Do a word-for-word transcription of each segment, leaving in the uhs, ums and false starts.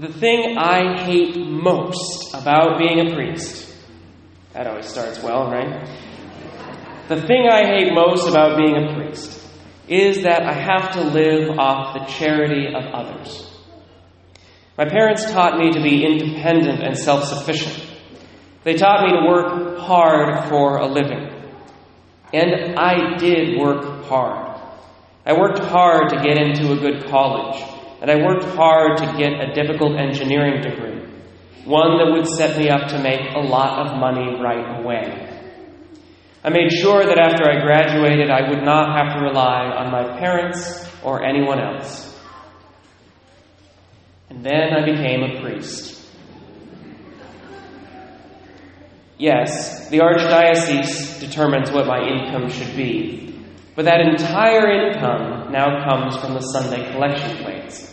the thing I hate most about being a priest. That always starts well, right? The thing I hate most about being a priest is that I have to live off the charity of others. My parents taught me to be independent and self-sufficient. They taught me to work hard for a living. And I did work hard. I worked hard to get into a good college. And I worked hard to get a difficult engineering degree, one that would set me up to make a lot of money right away. I made sure that after I graduated, I would not have to rely on my parents or anyone else. And then I became a priest. Yes, the archdiocese determines what my income should be, but that entire income now comes from the Sunday collection plates.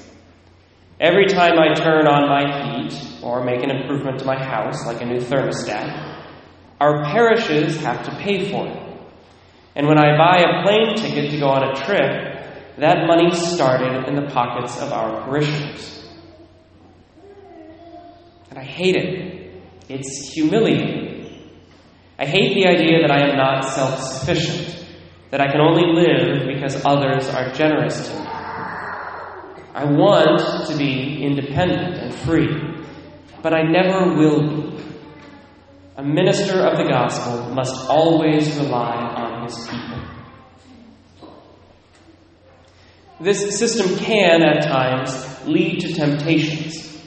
Every time I turn on my heat or make an improvement to my house, like a new thermostat, our parishes have to pay for it. And when I buy a plane ticket to go on a trip, that money started in the pockets of our parishioners. And I hate it. It's humiliating. I hate the idea that I am not self-sufficient, that I can only live because others are generous to me. I want to be independent and free, but I never will be. A minister of the gospel must always rely on his people. This system can, at times, lead to temptations.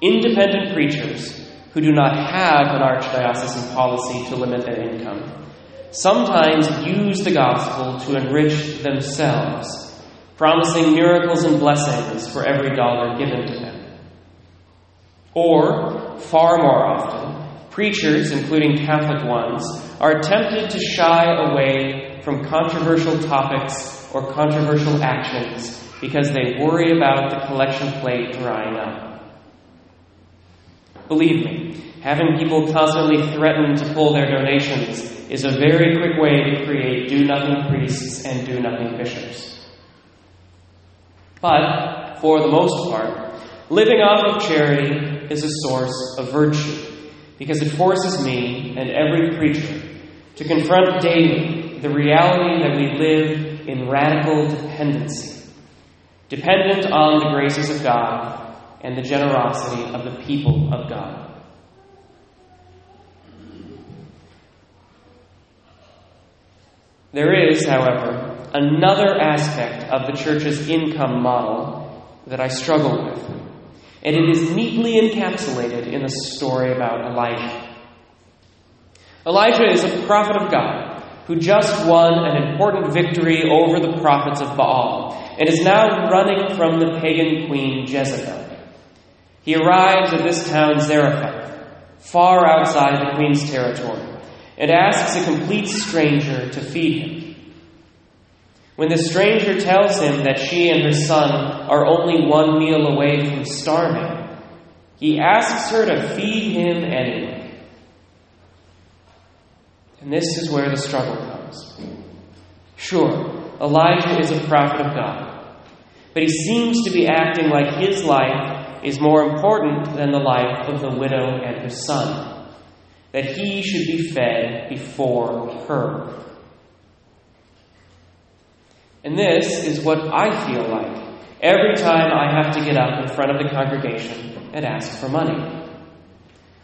Independent preachers who do not have an archdiocesan policy to limit their income sometimes use the gospel to enrich themselves, promising miracles and blessings for every dollar given to them. Or, far more often, preachers, including Catholic ones, are tempted to shy away from controversial topics or controversial actions because they worry about the collection plate drying up. Believe me, having people constantly threaten to pull their donations is a very quick way to create do-nothing priests and do-nothing bishops. But, for the most part, living off of charity is a source of virtue, because it forces me and every preacher to confront daily the reality that we live in radical dependency, dependent on the graces of God and the generosity of the people of God. There is, however, another aspect of the Church's income model that I struggle with, and it is neatly encapsulated in the story about Elijah. Elijah is a prophet of God who just won an important victory over the prophets of Baal and is now running from the pagan queen Jezebel. He arrives at this town Zarephath, far outside the queen's territory, and asks a complete stranger to feed him. When the stranger tells him that she and her son are only one meal away from starving, he asks her to feed him anyway. And this is where the struggle comes. Sure, Elijah is a prophet of God, but he seems to be acting like his life is more important than the life of the widow and her son, that he should be fed before her. And this is what I feel like every time I have to get up in front of the congregation and ask for money.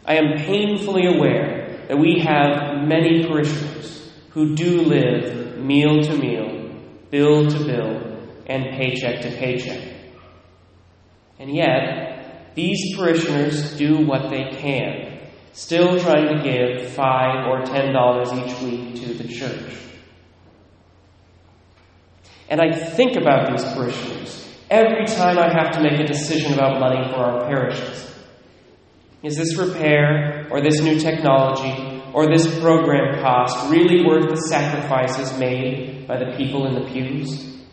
I am painfully aware that we have many parishioners who do live meal to meal, bill to bill, and paycheck to paycheck. And yet, these parishioners do what they can, still trying to give five or ten dollars each week to the church. And I think about these parishioners every time I have to make a decision about money for our parishes. Is this repair, or this new technology, or this program cost really worth the sacrifices made by the people in the pews?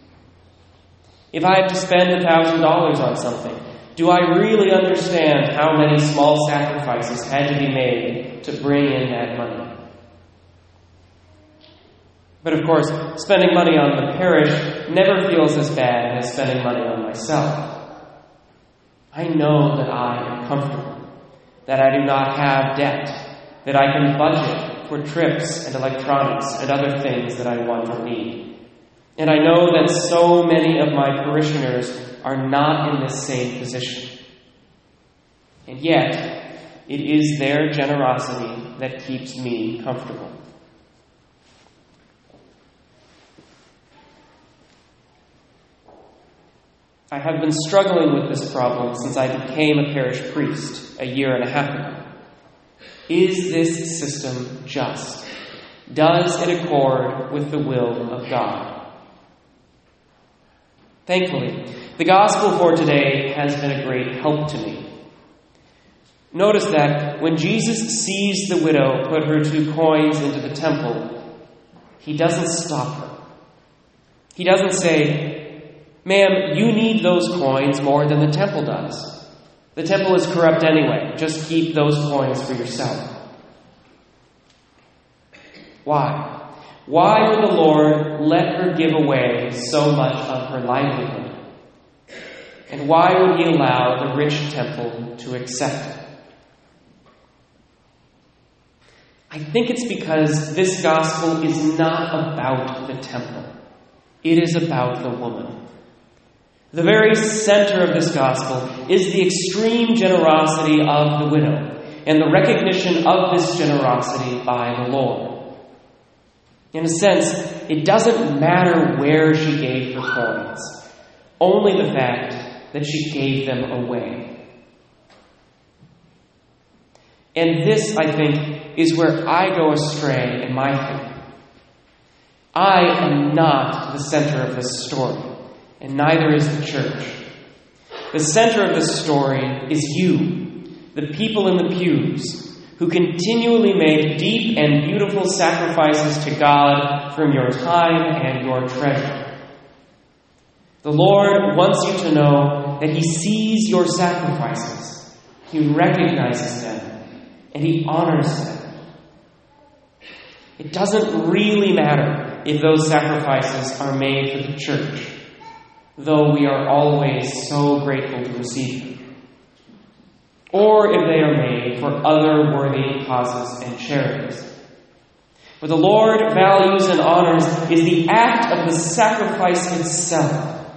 If I have to spend one thousand dollars on something, do I really understand how many small sacrifices had to be made to bring in that money? But of course, spending money on the parish never feels as bad as spending money on myself. I know that I am comfortable, that I do not have debt, that I can budget for trips and electronics and other things that I want or need. And I know that so many of my parishioners are not in this same position. And yet, it is their generosity that keeps me comfortable. I have been struggling with this problem since I became a parish priest a year and a half ago. Is this system just? Does it accord with the will of God? Thankfully, the gospel for today has been a great help to me. Notice that when Jesus sees the widow put her two coins into the temple, he doesn't stop her. He doesn't say, "Ma'am, you need those coins more than the temple does. The temple is corrupt anyway. Just keep those coins for yourself." Why? Why would the Lord let her give away so much of her livelihood? And why would he allow the rich temple to accept it? I think it's because this gospel is not about the temple. It is about the woman. The very center of this gospel is the extreme generosity of the widow and the recognition of this generosity by the Lord. In a sense, it doesn't matter where she gave her coins, only the fact that she gave them away. And this, I think, is where I go astray in my faith. I am not the center of this story, and neither is the church. The center of this story is you, the people in the pews, who continually make deep and beautiful sacrifices to God from your time and your treasure. The Lord wants you to know that he sees your sacrifices, he recognizes them, and he honors them. It doesn't really matter if those sacrifices are made for the church, though we are always so grateful to receive them, or if they are made for other worthy causes and charities. What the Lord values and honors is the act of the sacrifice itself,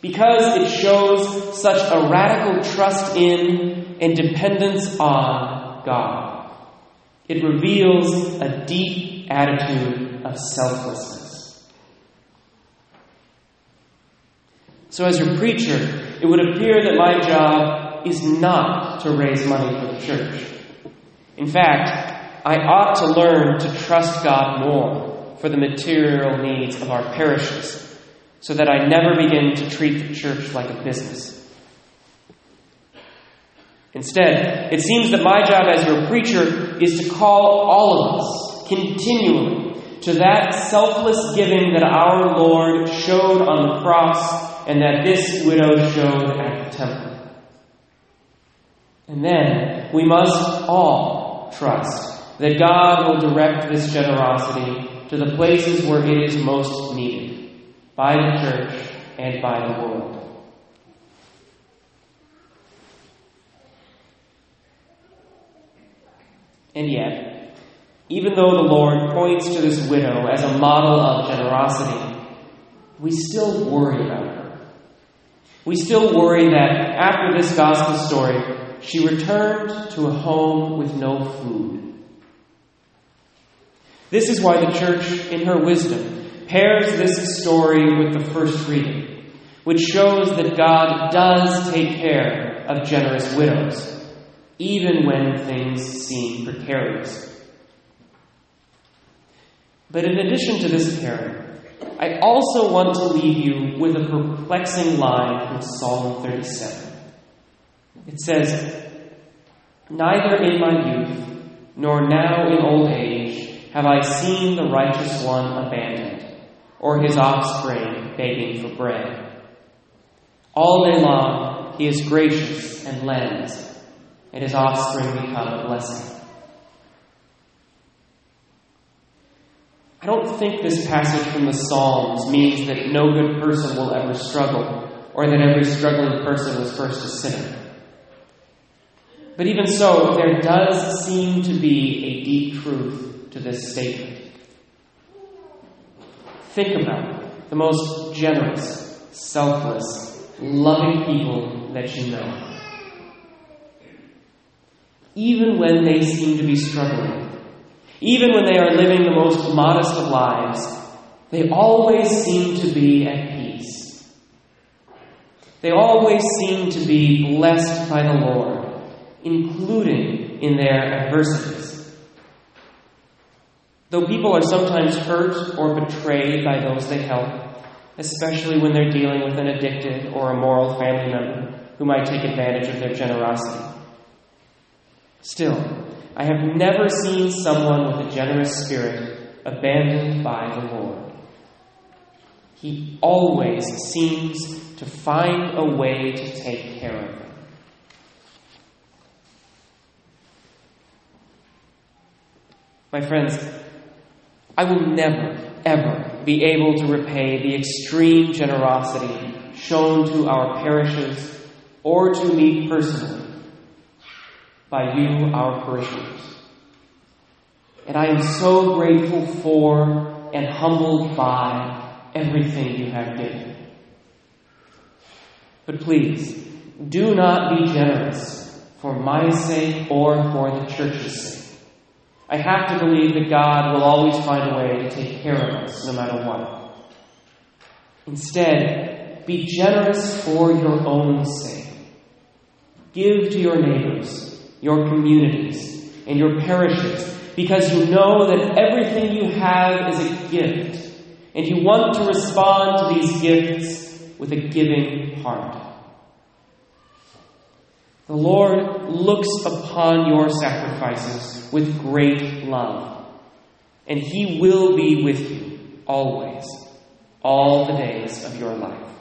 because it shows such a radical trust in and dependence on God. It reveals a deep attitude of selflessness. So as your preacher, it would appear that my job is not to raise money for the church. In fact, I ought to learn to trust God more for the material needs of our parishes, so that I never begin to treat the church like a business. Instead, it seems that my job as your preacher is to call all of us continually to that selfless giving that our Lord showed on the cross and that this widow showed at the temple. And then we must all trust that God will direct this generosity to the places where it is most needed, by the church and by the world. And yet, even though the Lord points to this widow as a model of generosity, we still worry about her. We still worry that after this gospel story, she returned to a home with no food. This is why the church, in her wisdom, pairs this story with the first reading, which shows that God does take care of generous widows, even when things seem precarious. But in addition to this pairing, I also want to leave you with a perplexing line from Psalm thirty-seven. It says, "Neither in my youth, nor now in old age, have I seen the righteous one abandoned, or his offspring begging for bread. All day long he is gracious and lends, and his offspring become a blessing." I don't think this passage from the Psalms means that no good person will ever struggle, or that every struggling person was first a sinner. But even so, there does seem to be a deep truth to this statement. Think about it. The most generous, selfless, loving people that you know. Even when they seem to be struggling, even when they are living the most modest of lives, they always seem to be at peace. They always seem to be blessed by the Lord, including in their adversities. Though people are sometimes hurt or betrayed by those they help, especially when they're dealing with an addicted or immoral family member who might take advantage of their generosity. Still, I have never seen someone with a generous spirit abandoned by the Lord. He always seems to find a way to take care of them. My friends, I will never, ever be able to repay the extreme generosity shown to our parishes or to me personally by you, our parishioners. And I am so grateful for and humbled by everything you have given. But please, do not be generous for my sake or for the church's sake. I have to believe that God will always find a way to take care of us, no matter what. Instead, be generous for your own sake. Give to your neighbors, your communities, and your parishes, because you know that everything you have is a gift, and you want to respond to these gifts with a giving heart. The Lord looks upon your sacrifices with great love, and He will be with you always, all the days of your life.